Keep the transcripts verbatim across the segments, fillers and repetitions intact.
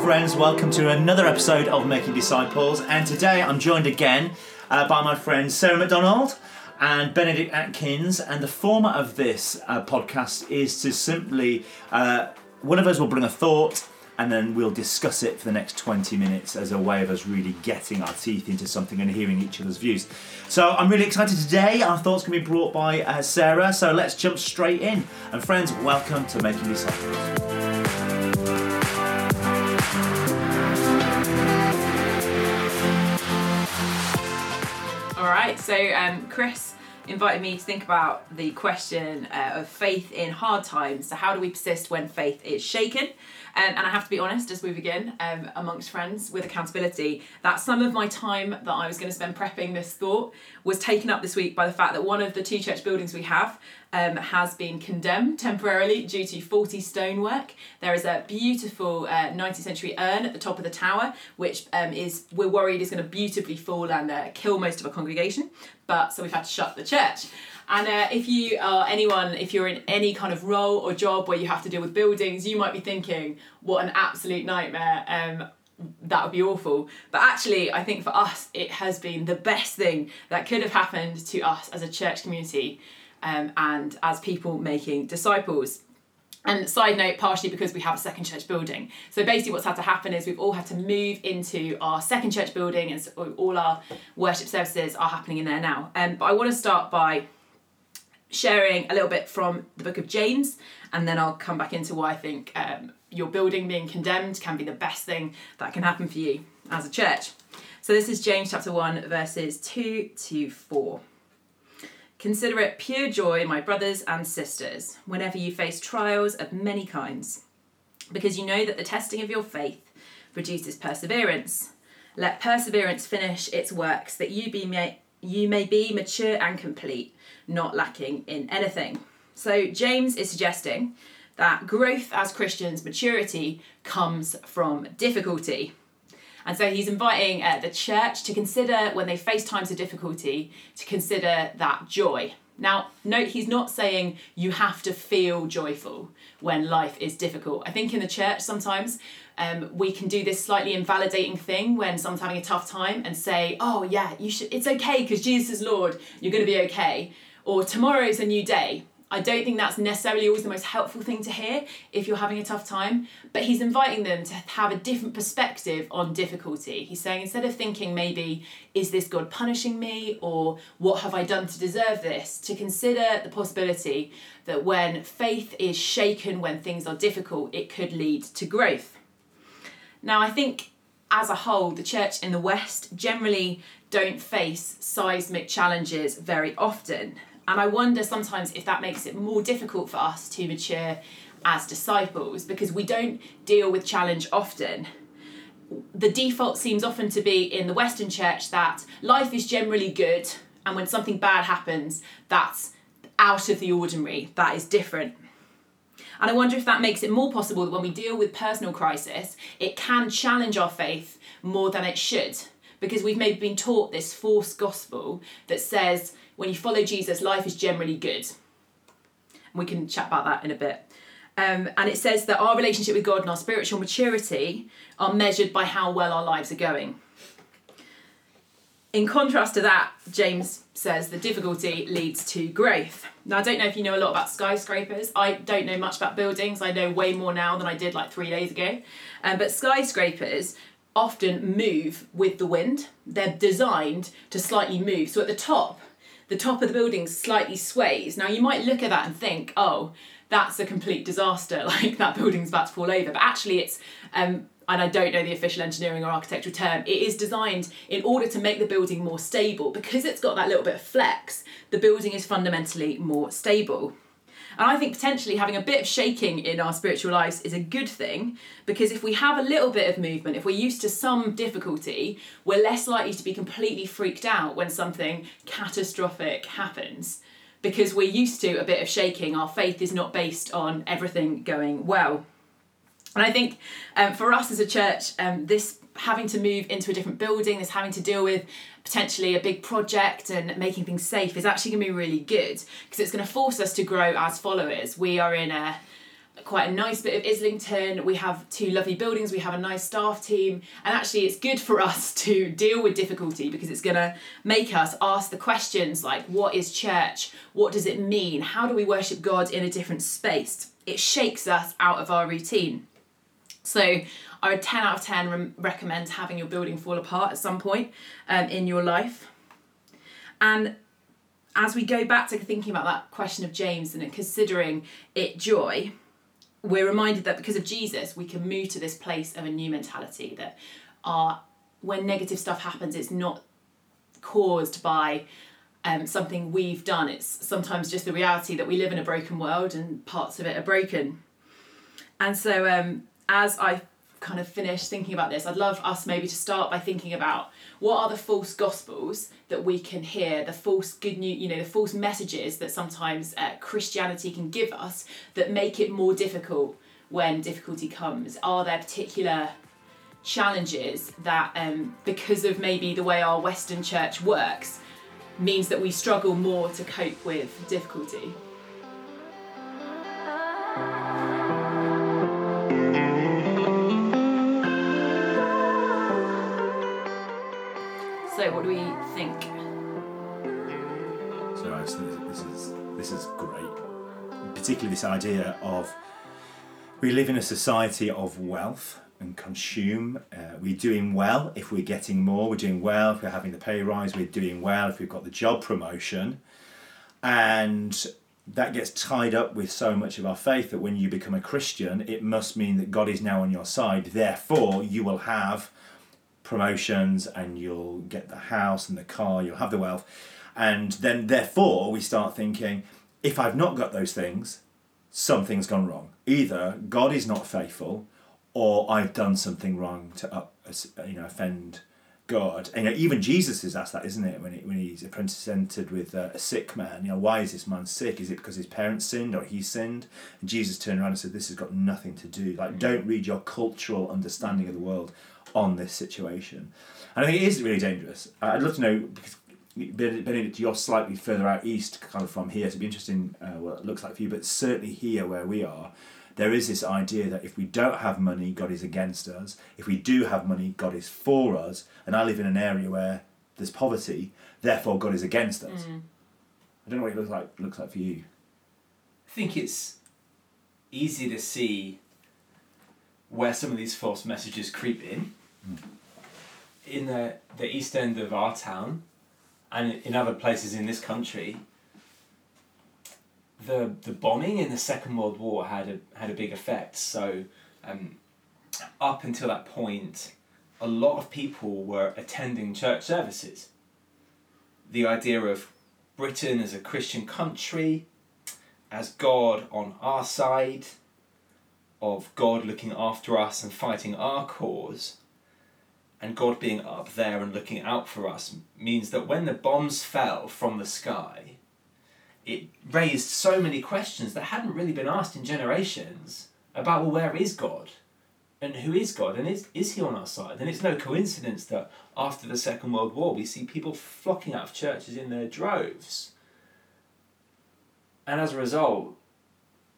Friends, welcome to another episode of Making Disciples, and today I'm joined again uh, by my friends Sarah McDonald and Benedict Atkins, and the format of this uh, podcast is to simply, uh, one of us will bring a thought and then we'll discuss it for the next twenty minutes as a way of us really getting our teeth into something and hearing each other's views. So I'm really excited today. Our thoughts can be brought by uh, Sarah, so let's jump straight in. And friends, welcome to Making Disciples. So um, Chris invited me to think about the question uh, of faith in hard times. So how do we persist when faith is shaken? Um, and I have to be honest, as we begin, um, amongst friends with accountability, that some of my time that I was going to spend prepping this thought was taken up this week by the fact that one of the two church buildings we have um, has been condemned temporarily due to faulty stonework. There is a beautiful uh, nineteenth century urn at the top of the tower, which um, is we're worried is going to beautifully fall and uh, kill most of our congregation. But so we've had to shut the church. And uh, if you are anyone, if you're in any kind of role or job where you have to deal with buildings, you might be thinking, what an absolute nightmare. Um, that would be awful. But actually, I think for us, it has been the best thing that could have happened to us as a church community um, and as people making disciples. And side note, partially because we have a second church building. So basically what's had to happen is we've all had to move into our second church building, and so all our worship services are happening in there now. Um, but I want to start by sharing a little bit from the book of James, and then I'll come back into why I think um, your building being condemned can be the best thing that can happen for you as a church. So this is James chapter one, verses two to four. Consider it pure joy, my brothers and sisters, whenever you face trials of many kinds, because you know that the testing of your faith produces perseverance. Let perseverance finish its works, that you be made You may be mature and complete, not lacking in anything. So James is suggesting that growth as Christians, maturity, comes from difficulty. And so he's inviting uh, the church to consider, when they face times of difficulty, to consider that joy. Now, note he's not saying you have to feel joyful when life is difficult. I think in the church sometimes um, we can do this slightly invalidating thing when someone's having a tough time and say, oh yeah, you should. It's okay because Jesus is Lord, you're going to be okay. Or tomorrow's a new day. I don't think that's necessarily always the most helpful thing to hear if you're having a tough time, but he's inviting them to have a different perspective on difficulty. He's saying, instead of thinking maybe, is this God punishing me, or what have I done to deserve this, to consider the possibility that when faith is shaken, when things are difficult, it could lead to growth. Now, I think as a whole, the church in the West generally don't face seismic challenges very often. And I wonder sometimes if that makes it more difficult for us to mature as disciples, because we don't deal with challenge often. The default seems often to be in the Western church that life is generally good, and when something bad happens, that's out of the ordinary, that is different. And I wonder if that makes it more possible that when we deal with personal crisis, it can challenge our faith more than it should, because we've maybe been taught this false gospel that says, when you follow Jesus, life is generally good. And we can chat about that in a bit. Um, and it says that our relationship with God and our spiritual maturity are measured by how well our lives are going. In contrast to that, James says the difficulty leads to growth. Now, I don't know if you know a lot about skyscrapers. I don't know much about buildings. I know way more now than I did like three days ago. Um, but skyscrapers often move with the wind. They're designed to slightly move. So at the top, the top of the building slightly sways. Now, you might look at that and think, oh, that's a complete disaster, like that building's about to fall over. But actually it's, um, and I don't know the official engineering or architectural term, it is designed in order to make the building more stable. Because it's got that little bit of flex, the building is fundamentally more stable. And I think potentially having a bit of shaking in our spiritual lives is a good thing, because if we have a little bit of movement, if we're used to some difficulty, we're less likely to be completely freaked out when something catastrophic happens. Because we're used to a bit of shaking, our faith is not based on everything going well. And I think um, for us as a church, um, this having to move into a different building, this having to deal with potentially a big project and making things safe is actually going to be really good, because it's going to force us to grow as followers. We are in a quite a nice bit of Islington. We have two lovely buildings. We have a nice staff team. And actually it's good for us to deal with difficulty, because it's going to make us ask the questions like, what is church? What does it mean? How do we worship God in a different space? It shakes us out of our routine. So I would ten out of ten re- recommend having your building fall apart at some point um, in your life. And as we go back to thinking about that question of James and considering it joy, we're reminded that because of Jesus, we can move to this place of a new mentality, that our, when negative stuff happens, it's not caused by um, something we've done. It's sometimes just the reality that we live in a broken world and parts of it are broken. And so um, as I kind of finish thinking about this, I'd love us maybe to start by thinking about what are the false gospels that we can hear, the false good news, you know, the false messages that sometimes uh, Christianity can give us that make it more difficult when difficulty comes. Are there particular challenges that um, because of maybe the way our Western church works means that we struggle more to cope with difficulty? So what do we think? So I just think this is this is great, particularly this idea of we live in a society of wealth and consume. Uh, we're doing well if we're getting more. We're doing well if we're having the pay rise. We're doing well if we've got the job promotion, and that gets tied up with so much of our faith that when you become a Christian, it must mean that God is now on your side. Therefore, you will have promotions and you'll get the house and the car, you'll have the wealth. And then therefore we start thinking, if I've not got those things, something's gone wrong. Either God is not faithful, or I've done something wrong to up, you know, offend God. And you know, even Jesus is asked that, isn't it? When, it, when he's presented with a sick man, you know, why is this man sick? Is it because his parents sinned or he sinned? And Jesus turned around and said, this has got nothing to do. Like, don't read your cultural understanding of the world on this situation. And I think it is really dangerous. I'd love to know, because Benedict, you're slightly further out east kind of from here, so it'd be interesting uh, what it looks like for you, but certainly here where we are, there is this idea that if we don't have money, God is against us. If we do have money, God is for us. And I live in an area where there's poverty, therefore God is against us. Mm. I don't know what it looks like looks like for you. I think it's easy to see where some of these false messages creep in. In the, the east end of our town and in other places in this country, the the bombing in the Second World War had a had a big effect. So um, up until that point, a lot of people were attending church services. The idea of Britain as a Christian country, as God on our side, of God looking after us and fighting our cause, and God being up there and looking out for us, means that when the bombs fell from the sky, it raised so many questions that hadn't really been asked in generations about, well, where is God? And who is God? And is, is he on our side? And it's no coincidence that after the Second World War, we see people flocking out of churches in their droves. And as a result,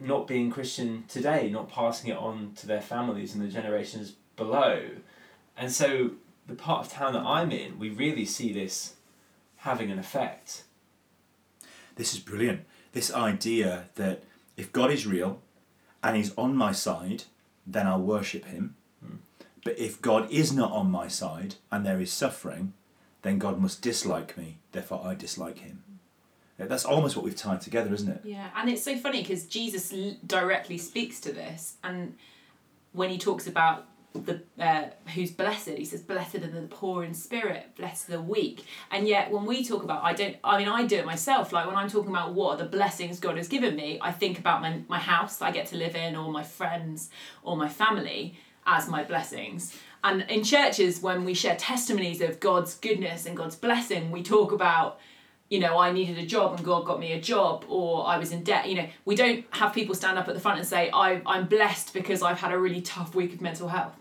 not being Christian today, not passing it on to their families and the generations below. And so the part of town that I'm in, we really see this having an effect. This is brilliant. This idea that if God is real and he's on my side, then I'll worship him. Mm. But if God is not on my side and there is suffering, then God must dislike me, therefore I dislike him. That's almost what we've tied together, isn't it? Yeah, and it's so funny because Jesus l- directly speaks to this, and when he talks about the uh, who's blessed, he says, blessed are the poor in spirit, blessed are the weak. And yet when we talk about, I don't, I mean, I do it myself, like when I'm talking about what are the blessings God has given me, I think about my, my house that I get to live in, or my friends, or my family as my blessings. And in churches, when we share testimonies of God's goodness and God's blessing, we talk about, you know, I needed a job and God got me a job, or I was in debt. You know, we don't have people stand up at the front and say, I, I'm blessed because I've had a really tough week of mental health.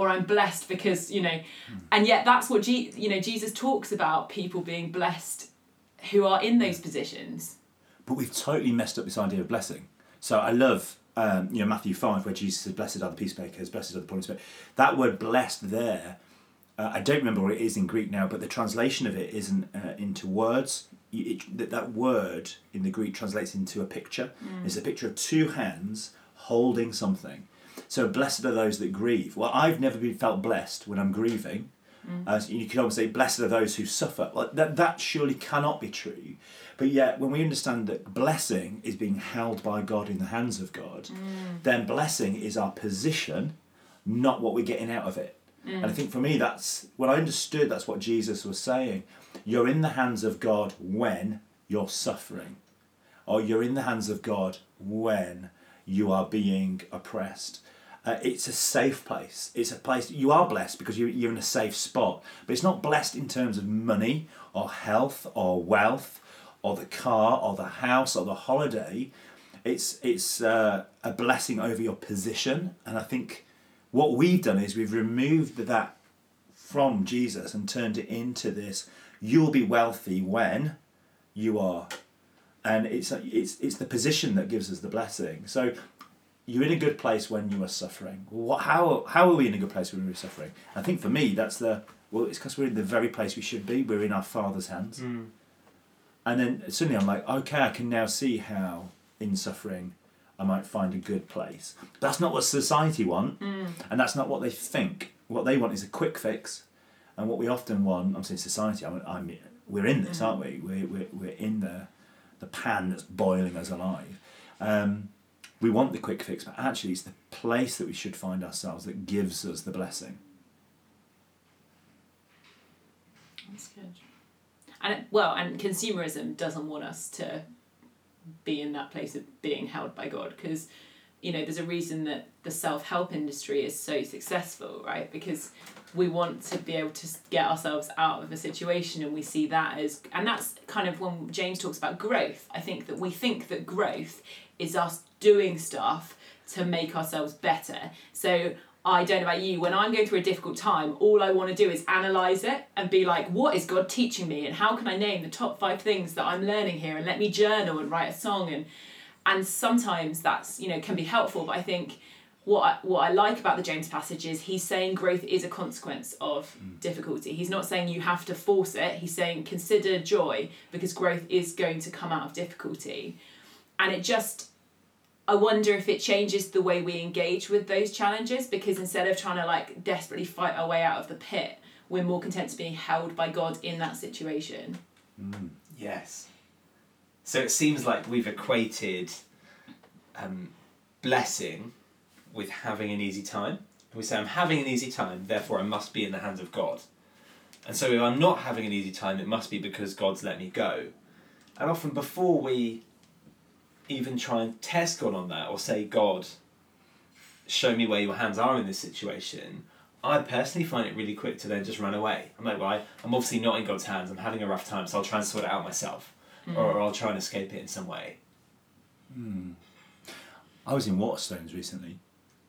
or I'm blessed because, you know, mm. and yet that's what, Je- you know, Jesus talks about people being blessed who are in those positions. But we've totally messed up this idea of blessing. So I love, um, you know, Matthew five, where Jesus said, blessed are the peacemakers, blessed are the poor in spirit. That word blessed there, uh, I don't remember what it is in Greek now, but the translation of it isn't uh, into words. It, it, that word in the Greek translates into a picture. Mm. It's a picture of two hands holding something. So blessed are those that grieve. Well, I've never been felt blessed when I'm grieving. Mm. Uh, so you could almost say, blessed are those who suffer. Well, that, that surely cannot be true. But yet, when we understand that blessing is being held by God in the hands of God, mm. then blessing is our position, not what we're getting out of it. Mm. And I think for me, that's when I understood that's what Jesus was saying. You're in the hands of God when you're suffering. Or you're in the hands of God when you are being oppressed. Uh, it's a safe place. It's a place you are blessed because you're, you're in a safe spot. But it's not blessed in terms of money or health or wealth or the car or the house or the holiday. It's, it's uh, a blessing over your position. And I think what we've done is we've removed that from Jesus and turned it into this, you'll be wealthy when you are. And it's it's it's the position that gives us the blessing. So you're in a good place when you are suffering. What, how how are we in a good place when we're suffering? I think for me, that's the, well, it's because we're in the very place we should be. We're in our Father's hands. Mm. And then suddenly I'm like, okay, I can now see how in suffering I might find a good place. That's not what society want, mm. and that's not what they think. What they want is a quick fix, and what we often want, I'm saying society, I'm, I'm, we're in this, aren't we? We're, we're, we're in the, the pan that's boiling us alive. Um, we want the quick fix, but actually it's the place that we should find ourselves that gives us the blessing. That's good. And, well, and consumerism doesn't want us to be in that place of being held by God, because, you know, there's a reason that the self-help industry is so successful, right? Because we want to be able to get ourselves out of a situation, and we see that as, and that's kind of when James talks about growth. I think that we think that growth is us doing stuff to make ourselves better. So I don't know about you, when I'm going through a difficult time, all I want to do is analyse it and be like, what is God teaching me? And how can I name the top five things that I'm learning here? And let me journal and write a song. And And sometimes that's, you know, can be helpful. But I think what I, what I like about the James passage is he's saying growth is a consequence of mm. difficulty. He's not saying you have to force it. He's saying consider joy, because growth is going to come out of difficulty. And it just, I wonder if it changes the way we engage with those challenges, because instead of trying to like desperately fight our way out of the pit, we're more content to being held by God in that situation. Mm. Yes. So it seems like we've equated um, blessing with having an easy time. We say, I'm having an easy time, therefore I must be in the hands of God. And so if I'm not having an easy time, it must be because God's let me go. And often before we even try and test God on that or say, God, show me where your hands are in this situation, I personally find it really quick to then just run away. I'm like, well, I'm obviously not in God's hands. I'm having a rough time, so I'll try and sort it out myself. Mm. Or I'll try and escape it in some way. Mm. I was in Waterstones recently.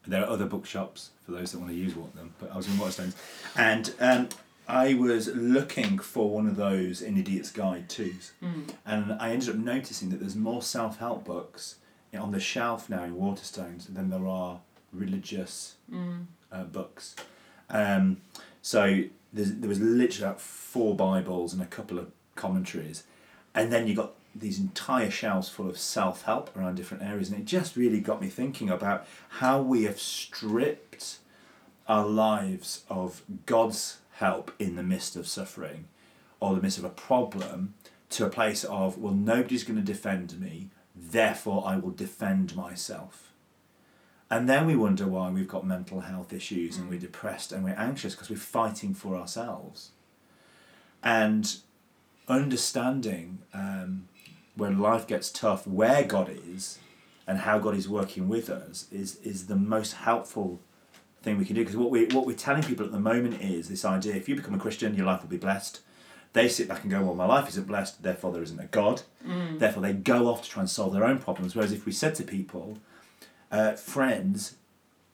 There are other bookshops for those that want to use them, but I was in Waterstones. And um, I was looking for one of those In Idiot's Guide twos. Mm. And I ended up noticing that there's more self-help books on the shelf now in Waterstones than there are religious mm. uh, books. Um, so there's, there was literally about four Bibles and a couple of commentaries. And then you got these entire shelves full of self-help around different areas. And it just really got me thinking about how we have stripped our lives of God's help in the midst of suffering or the midst of a problem to a place of, well, nobody's going to defend me, therefore I will defend myself. And then we wonder why we've got mental health issues and we're depressed and we're anxious because we're fighting for ourselves. And understanding um, when life gets tough, where God is and how God is working with us is is the most helpful thing we can do. Because what, we, what we're telling people at the moment is this idea, if you become a Christian, your life will be blessed. They sit back and go, well, my life isn't blessed, therefore there isn't a God. Mm. Therefore they go off to try and solve their own problems. Whereas if we said to people, uh, friends,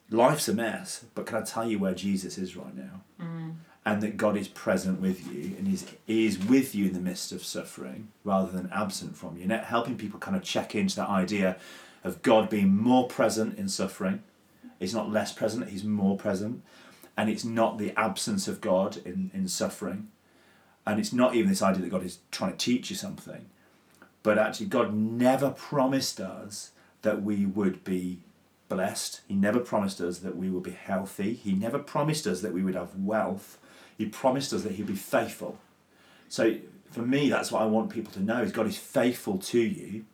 life's a mess, but can I tell you where Jesus is right now? Mm. And that God is present with you and is is with you in the midst of suffering rather than absent from you. And helping people kind of check into that idea of God being more present in suffering. He's not less present, he's more present. And it's not the absence of God in, in suffering. And it's not even this idea that God is trying to teach you something. But actually, God never promised us that we would be blessed. He never promised us that we would be healthy. He never promised us that we would have wealth. He promised us that he'd be faithful. So for me, that's what I want people to know, is God is faithful to you.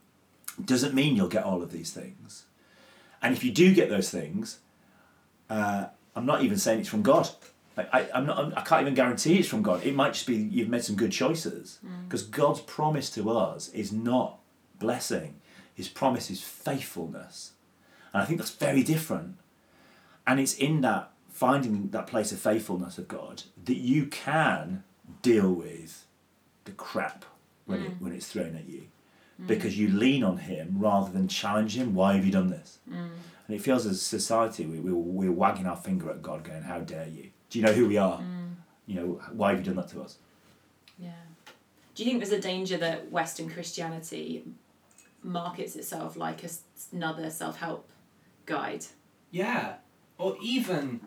It doesn't mean you'll get all of these things. And if you do get those things, uh, I'm not even saying it's from God. Like, I, I'm not, I'm, I can't even guarantee it's from God. It might just be you've made some good choices. Because mm. God's promise to us is not blessing. His promise is faithfulness. And I think that's very different. And it's in that finding that place of faithfulness of God that you can deal with the crap when mm. it when it's thrown at you, mm. because you lean on him rather than challenge him. Why have you done this? Mm. And it feels as a society we, we we're wagging our finger at God, going, "How dare you? Do you know who we are? Mm. You know, why have you done that to us?" Yeah. Do you think there's a danger that Western Christianity markets itself like a, another self-help guide? Yeah, or even,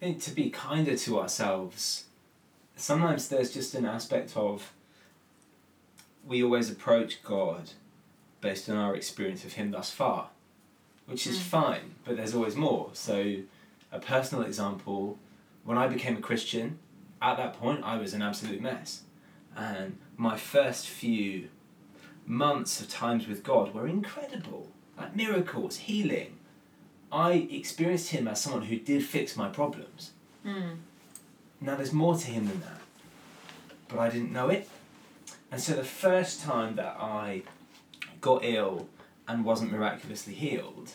and to be kinder to ourselves, sometimes there's just an aspect of we always approach God based on our experience of him thus far, which is mm. fine, but there's always more. So a personal example, when I became a Christian, at that point I was an absolute mess, and my first few months of times with God were incredible, like miracles, healing. I experienced him as someone who did fix my problems. Mm. Now there's more to him than that, but I didn't know it. And so the first time that I got ill and wasn't miraculously healed,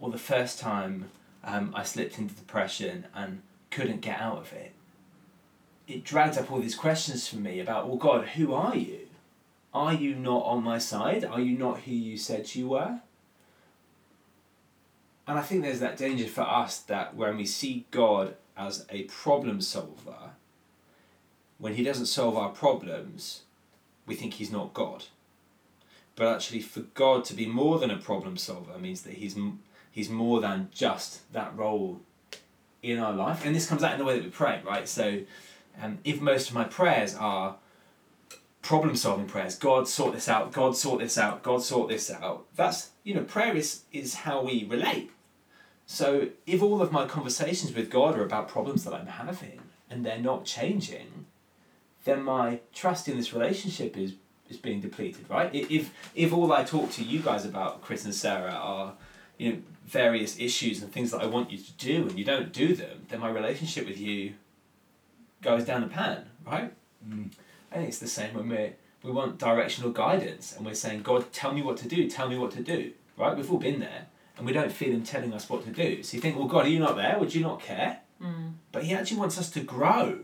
or the first time um, I slipped into depression and couldn't get out of it, it dragged up all these questions for me about, well, God, who are you? Are you not on my side? Are you not who you said you were? And I think there's that danger for us that when we see God as a problem solver, when he doesn't solve our problems, we think he's not God. But actually, for God to be more than a problem solver means that he's he's more than just that role in our life. And this comes out in the way that we pray, right? So um, if most of my prayers are problem-solving prayers, God sort this out, God sort this out, God sort this out. That's, you know, prayer is, is how we relate. So if all of my conversations with God are about problems that I'm having and they're not changing, then my trust in this relationship is, is being depleted, right? If if all I talk to you guys about, Chris and Sarah, are, you know, various issues and things that I want you to do and you don't do them, then my relationship with you goes down the pan, right? Mm. I think it's the same when we we want directional guidance and we're saying, God, tell me what to do, tell me what to do, right? We've all been there and we don't feel him telling us what to do. So you think, well, God, are you not there? Would you not care? Mm. But he actually wants us to grow,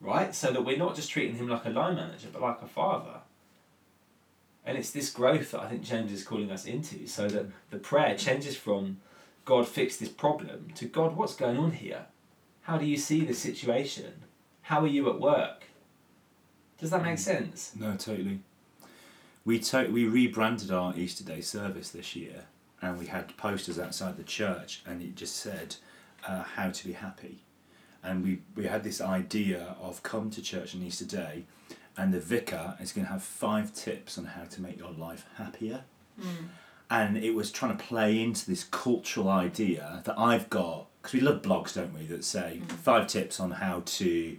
right? So that we're not just treating him like a line manager, but like a father. And it's this growth that I think James is calling us into, so that the prayer changes from, God, fix this problem, to, God, what's going on here? How do you see this situation? How are you at work? Does that make sense? No, totally. We to- we rebranded our Easter Day service this year, and we had posters outside the church, and it just said, uh, how to be happy. And we, we had this idea of come to church on Easter Day, and the vicar is going to have five tips on how to make your life happier. Mm. And it was trying to play into this cultural idea that I've got, because we love blogs, don't we, that say mm. five tips on how to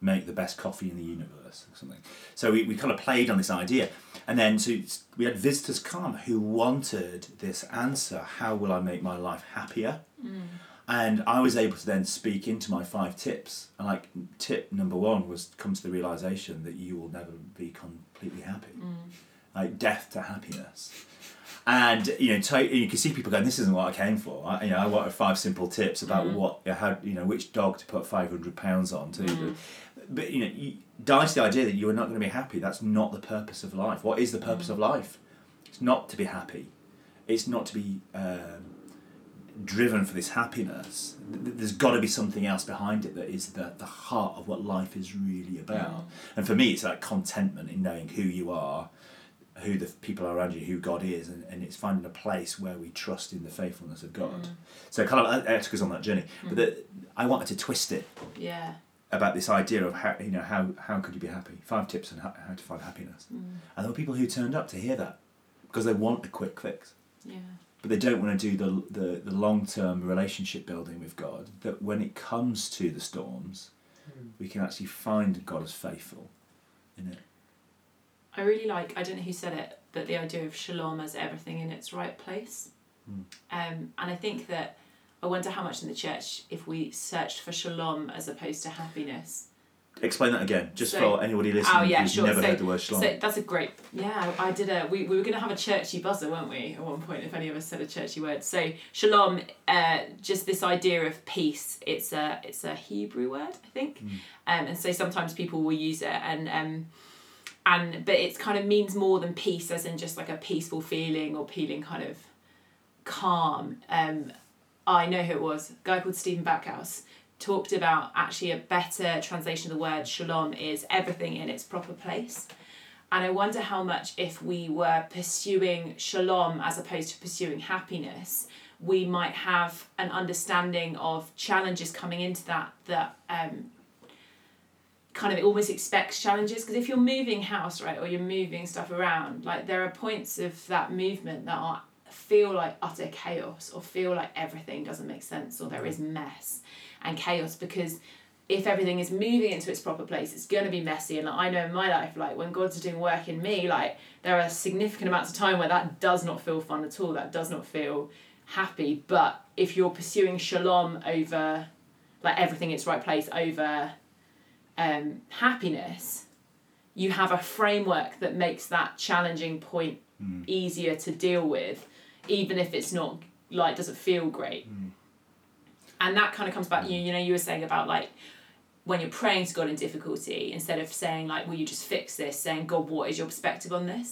make the best coffee in the universe or something. So we, we kind of played on this idea. And then so we had visitors come who wanted this answer, how will I make my life happier? Mm. And I was able to then speak into my five tips. And like tip number one was come to the realisation that you will never be completely happy. Mm. Like death to happiness. And you know, t- you can see people going, this isn't what I came for. I, you know, I wanted five simple tips about mm. what, how, you know, which dog to put five hundred pounds on to. Mm. But you know, you die to the idea that you are not going to be happy. That's not the purpose of life. What is the purpose mm. of life? It's not to be happy. It's not to be um, driven for this happiness, th- there's got to be something else behind it that is the, the heart of what life is really about. Mm. And for me, it's like contentment in knowing who you are, who the people are around you, who God is, and, and it's finding a place where we trust in the faithfulness of God. Mm. So kind of Atticus on that journey. Mm. But the, I wanted to twist it. Yeah. About this idea of how, you know, how how could you be happy? Five tips on how, how to find happiness. Mm. And there were people who turned up to hear that because they want a quick fix. Yeah. But they don't want to do the the, the long-term relationship building with God, that when it comes to the storms, mm. we can actually find God as faithful in it. I really like, I don't know who said it, but the idea of shalom as everything in its right place. Mm. Um, and I think that, I wonder how much in the church, if we searched for shalom as opposed to happiness. Explain that again, just so, for anybody listening oh, yeah, who's sure. never so, heard the word shalom. So that's a great, yeah, I did a, we, we were going to have a churchy buzzer, weren't we, at one point, if any of us said a churchy word. So shalom, uh, just this idea of peace, it's a, it's a Hebrew word, I think. Mm. Um, and so sometimes people will use it and... Um, And but it kind of means more than peace, as in just like a peaceful feeling or feeling kind of calm. Um, I know who it was. A guy called Stephen Backhouse talked about actually a better translation of the word shalom is everything in its proper place. And I wonder how much if we were pursuing shalom as opposed to pursuing happiness, we might have an understanding of challenges coming into that that. Um, kind of it almost expects challenges, because if you're moving house, right, or you're moving stuff around, like there are points of that movement that are feel like utter chaos or feel like everything doesn't make sense or there is mess and chaos, because if everything is moving into its proper place, it's going to be messy. And like, I know in my life, like when God's doing work in me, like there are significant amounts of time where that does not feel fun at all, that does not feel happy. But if you're pursuing shalom over like everything in its right place over Um, happiness, you have a framework that makes that challenging point mm. easier to deal with, even if it's not like doesn't feel great. Mm. And that kind of comes back. You you know you were saying about like when you're praying to God in difficulty, instead of saying like, "Will you just fix this?" Saying, "God, what is your perspective on this?"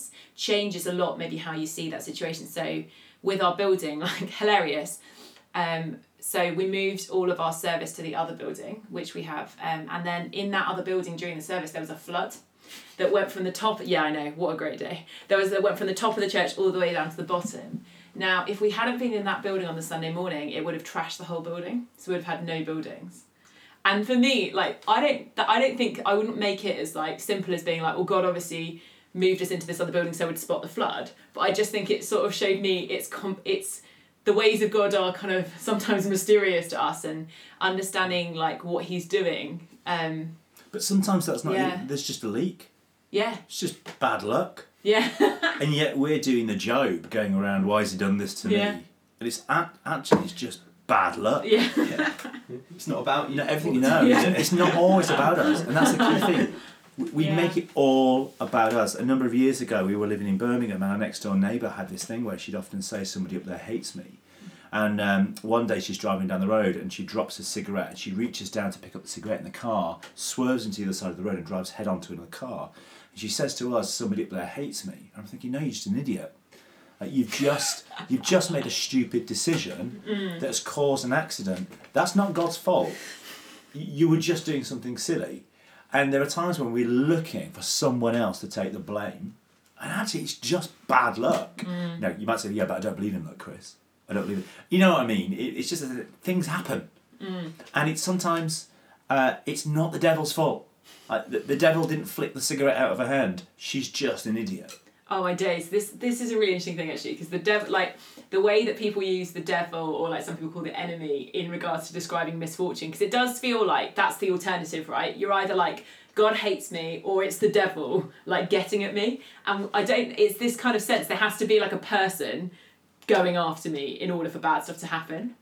Changes a lot, maybe how you see that situation. So with our building, like hilarious. Um, so we moved all of our service to the other building, which we have. Um, and then in that other building during the service, there was a flood that went from the top. Yeah, I know. What a great day. There was that went from the top of the church all the way down to the bottom. Now, if we hadn't been in that building on the Sunday morning, it would have trashed the whole building. So we'd have had no buildings. And for me, like, I don't, I don't think I wouldn't make it as like simple as being like, well, God, obviously moved us into this other building so we'd spot the flood. But I just think it sort of showed me it's com- it's. the ways of God are kind of sometimes mysterious to us, and understanding like what he's doing. Um, but sometimes that's not, yeah. there's just a leak. Yeah. It's just bad luck. Yeah. And yet we're doing the Job going around, why has he done this to yeah. me? And it's at, actually, it's just bad luck. Yeah. yeah. It's not about, you know, everything you know. Yeah. It's not always about us. And that's the key thing. We yeah. make it all about us. A number of years ago, we were living in Birmingham, and our next door neighbour had this thing where she'd often say, somebody up there hates me. And um, one day she's driving down the road and she drops a cigarette and she reaches down to pick up the cigarette in the car, swerves into the other side of the road and drives head on to another car. And she says to us, somebody up there hates me. And I'm thinking, no, you're just an idiot. Like, you've just you've just made a stupid decision mm. that's caused an accident. That's not God's fault. You were just doing something silly. And there are times when we're looking for someone else to take the blame. And actually, it's just bad luck. Mm. No, you might say, yeah, but I don't believe in luck, Chris. I don't believe it. You know what I mean? It, it's just that things happen. Mm. And it's sometimes, uh, it's not the devil's fault. Like, the, the devil didn't flick the cigarette out of her hand. She's just an idiot. Oh, my days. This this is a really interesting thing, actually, because the devil, like, the way that people use the devil, or like some people call the enemy, in regards to describing misfortune, because it does feel like that's the alternative, right? You're either like, God hates me, or it's the devil, like, getting at me. And I don't, it's this kind of sense, there has to be like a person going after me in order for bad stuff to happen.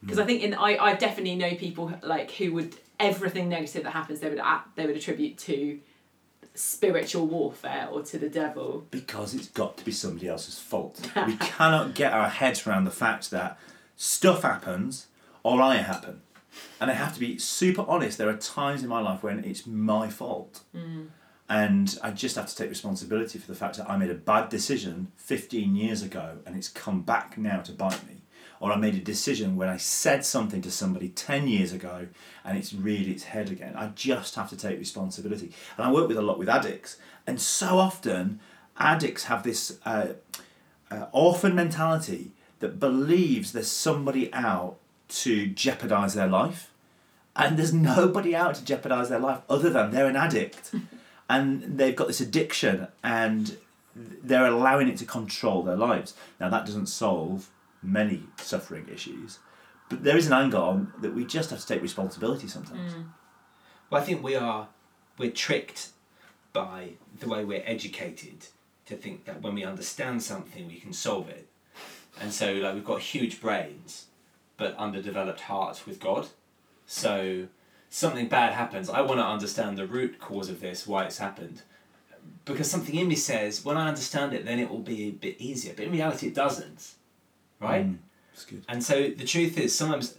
Because mm. I think in I, I definitely know people, like, who would, everything negative that happens, they would they would attribute to spiritual warfare or to the devil, because it's got to be somebody else's fault. We cannot get our heads around the fact that stuff happens or I happen, and I have to be super honest. There are times in my life when it's my fault, mm. and I just have to take responsibility for the fact that I made a bad decision fifteen years ago and it's come back now to bite me. or I made a decision when I said something to somebody ten years ago and it's really its head again. I just have to take responsibility. And I work with a lot with addicts, and so often addicts have this uh, uh, orphan mentality that believes there's somebody out to jeopardise their life, and there's nobody out to jeopardise their life other than they're an addict and they've got this addiction and they're allowing it to control their lives. Now, that doesn't solve many suffering issues, but there is an angle on that we just have to take responsibility sometimes. Mm. Well, I think we are, we're tricked by the way we're educated to think that when we understand something, we can solve it. And so, like, we've got huge brains, but underdeveloped hearts with God. So something bad happens. I want to understand the root cause of this, why it's happened. Because something in me says, when I understand it, then it will be a bit easier. But in reality, it doesn't, right? Mm, that's good. And so the truth is, sometimes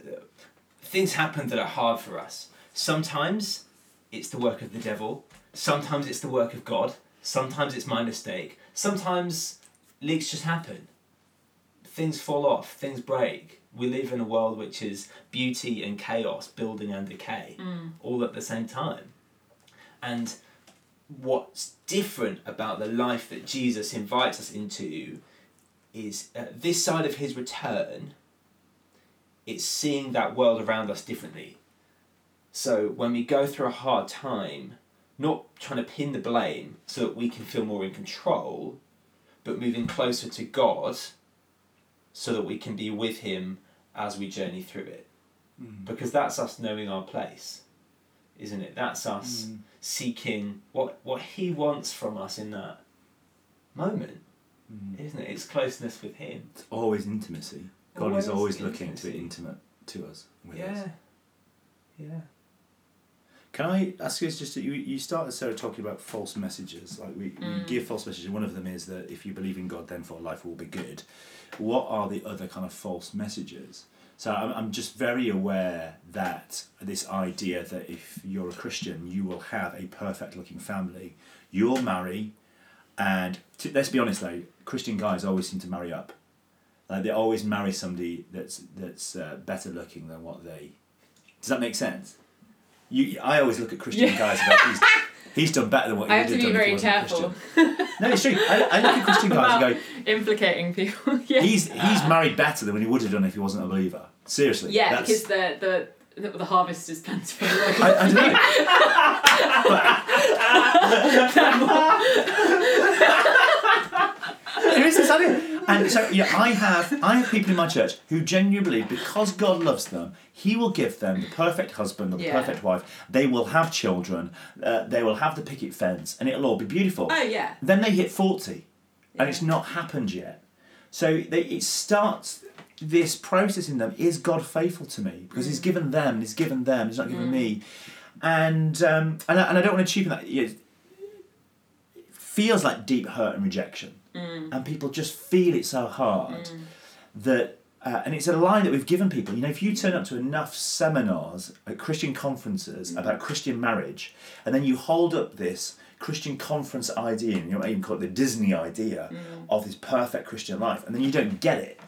things happen that are hard for us. Sometimes it's the work of the devil. Sometimes it's the work of God. Sometimes it's my mistake. Sometimes leaks just happen. Things fall off. Things break. We live in a world which is beauty and chaos, building and decay, mm. all at the same time. And what's different about the life that Jesus invites us into is uh, this side of his return, it's seeing that world around us differently. So when we go through a hard time, not trying to pin the blame so that we can feel more in control, but moving closer to God so that we can be with him as we journey through it. Mm. Because that's us knowing our place, isn't it? That's us mm. seeking what what he wants from us in that moment, mm. isn't it? It's closeness with him. It's always intimacy. God always is always intimacy. Looking to be intimate to us, with yeah. us. Yeah. Can I ask you just, you you started, Sarah, talking about false messages. Like we, mm. we give false messages. One of them is that if you believe in God, then for life will be good. What are the other kind of false messages? So I'm I'm just very aware that this idea that if you're a Christian, you will have a perfect-looking family, you'll marry, and t- let's be honest though, Christian guys always seem to marry up. Like they always marry somebody that's that's uh, better-looking than what they. Does that make sense? You, I always look at Christian yeah. guys about he's, he's done better than what he I have to be done very careful. No, it's true. I, I look at Christian guys and go... Implicating people, yeah. He's he's married better than what he would have done if he wasn't a believer. Seriously. Yeah, that's... because the, the, the harvest is plentiful. I, I don't know. There is this idea. And so yeah, I have I have people in my church who genuinely believe because God loves them, he will give them the perfect husband or the yeah. perfect wife. They will have children. Uh, they will have the picket fence, and it'll all be beautiful. Oh yeah. Then they hit forty, yeah. and it's not happened yet. So they, it starts this process in them: is God faithful to me? Because mm. he's given them, he's given them, he's not given mm. me. And um, and I, and I don't want to cheapen that. It feels like deep hurt and rejection. Mm. And people just feel it so hard mm. that, uh, and it's a line that we've given people. You know, if you turn up to enough seminars at Christian conferences mm. about Christian marriage, and then you hold up this Christian conference idea, and you might even call it the Disney idea mm. of this perfect Christian life, and then you don't get it.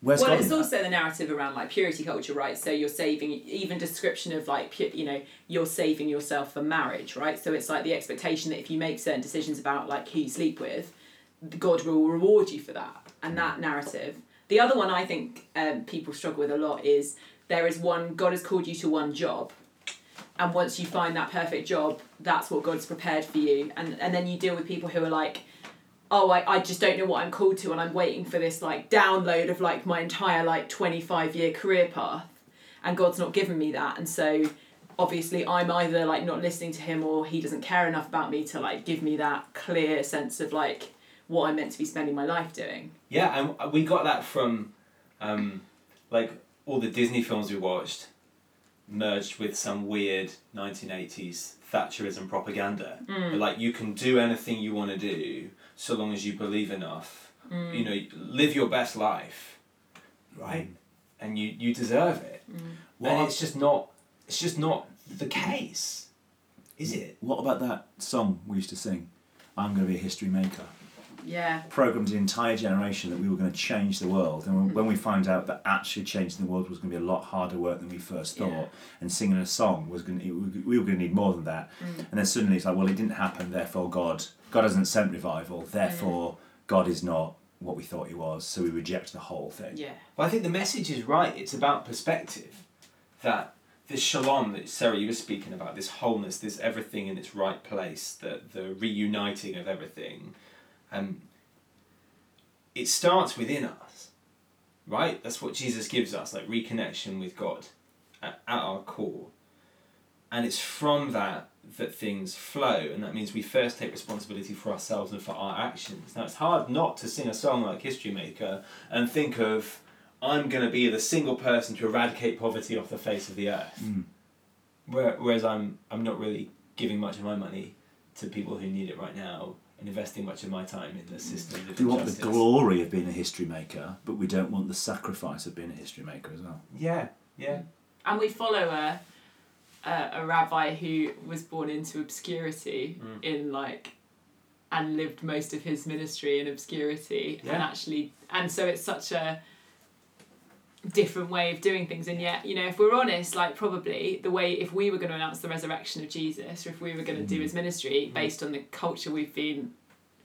Where's well, God it's also that? The narrative around like purity culture, right? So you're saving, even description of like, pu- you know, you're saving yourself for marriage, right? So it's like the expectation that if you make certain decisions about like who you sleep with, God will reward you for that, and that narrative. The other one I think um, people struggle with a lot is there is one, God has called you to one job, and once you find that perfect job, that's what God's prepared for you. And and then you deal with people who are like, oh, I, I just don't know what I'm called to, and I'm waiting for this like download of like my entire like twenty-five year career path, and God's not given me that. And so obviously I'm either like not listening to him, or he doesn't care enough about me to like give me that clear sense of like what I'm meant to be spending my life doing. Yeah, and we got that from, um, like, all the Disney films we watched merged with some weird nineteen eighties Thatcherism propaganda. Mm. Like, you can do anything you want to do so long as you believe enough. Mm. You know, live your best life, right? Mm. And you, you deserve it. Mm. Well, and it's just not, it's just not the case, is it? What about that song we used to sing, I'm going to be a history maker? yeah. programmed an entire generation that we were going to change the world. And when, when we found out that actually changing the world was going to be a lot harder work than we first thought, yeah. and singing a song was going to, we were going to need more than that. Mm. And then suddenly it's like, well, it didn't happen, therefore God, God hasn't sent revival, therefore yeah. God is not what we thought he was, so we reject the whole thing. Yeah. Well, I think the message is right. It's about perspective. That this shalom that Sarah you were speaking about, this wholeness, this everything in its right place, the the reuniting of everything, um, it starts within us, right? That's what Jesus gives us, like reconnection with God at, at our core. And it's from that that things flow, and that means we first take responsibility for ourselves and for our actions. Now, it's hard not to sing a song like History Maker and think of, I'm going to be the single person to eradicate poverty off the face of the earth. Mm. Whereas I'm I'm not really giving much of my money to people who need it right now and investing much of my time in the system. Mm. We want justice. The glory of being a history maker, but we don't want the sacrifice of being a history maker as well. Yeah, yeah. And we follow a, a, a rabbi who was born into obscurity mm. in like... and lived most of his ministry in obscurity. Yeah. And actually... And so it's such a... different way of doing things, and yet, you know, if we're honest, like probably the way, if we were going to announce the resurrection of Jesus, or if we were going to do his ministry based on the culture we've been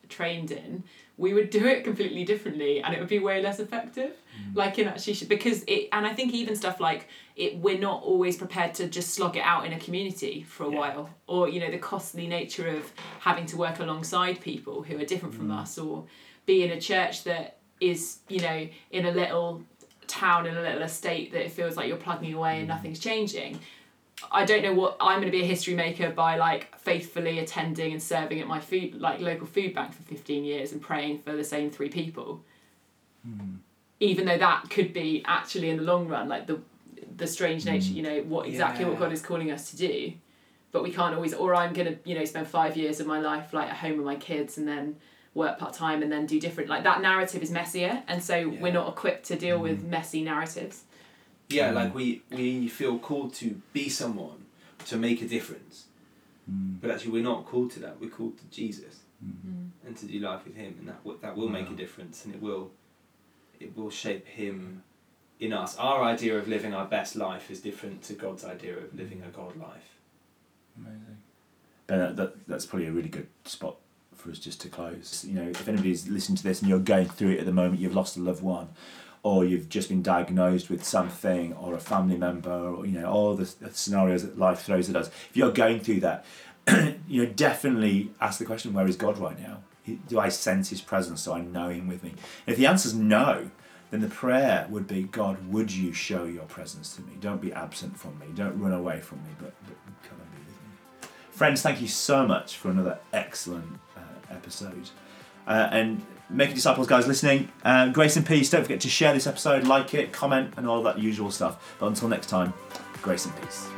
trained in, we would do it completely differently, and it would be way less effective. Mm. Like, in actually, because it, and I think even stuff like it, we're not always prepared to just slog it out in a community for a yeah. while, or you know, the costly nature of having to work alongside people who are different mm. from us, or be in a church that is, you know, in a little town in a little estate that it feels like you're plugging away and nothing's changing. I don't know what I'm going to be a history maker by like faithfully attending and serving at my food like local food bank for fifteen years and praying for the same three people. Mm. Even though that could be actually in the long run like the the strange nature, you know, what exactly yeah. what God is calling us to do, but we can't always. Or I'm going to, you know, spend five years of my life like at home with my kids and then work part-time and then do different, like that narrative is messier, and so yeah. we're not equipped to deal mm. with messy narratives. Yeah, like we we feel called to be someone, to make a difference, mm. but actually we're not called to that. We're called to Jesus mm. and to do life with him, and that w- that will wow. make a difference, and it will it will shape him in us. Our idea of living our best life is different to God's idea of living a God life. Amazing. Ben, that, that, that's probably a really good spot for us just to close. You know, if anybody's listening to this and you're going through it at the moment, you've lost a loved one, or you've just been diagnosed with something, or a family member, or, you know, all the scenarios that life throws at us. If you're going through that, you know, definitely ask the question, where is God right now? Do I sense his presence? Do I know him with me? And if the answer is no, then the prayer would be, God, would you show your presence to me? Don't be absent from me. Don't run away from me, but, but come and be with me. Friends, thank you so much for another excellent episode. Uh, and Making Disciples, guys listening, uh, grace and peace. Don't forget to share this episode, like it, comment, and all that usual stuff. But until next time, grace and peace.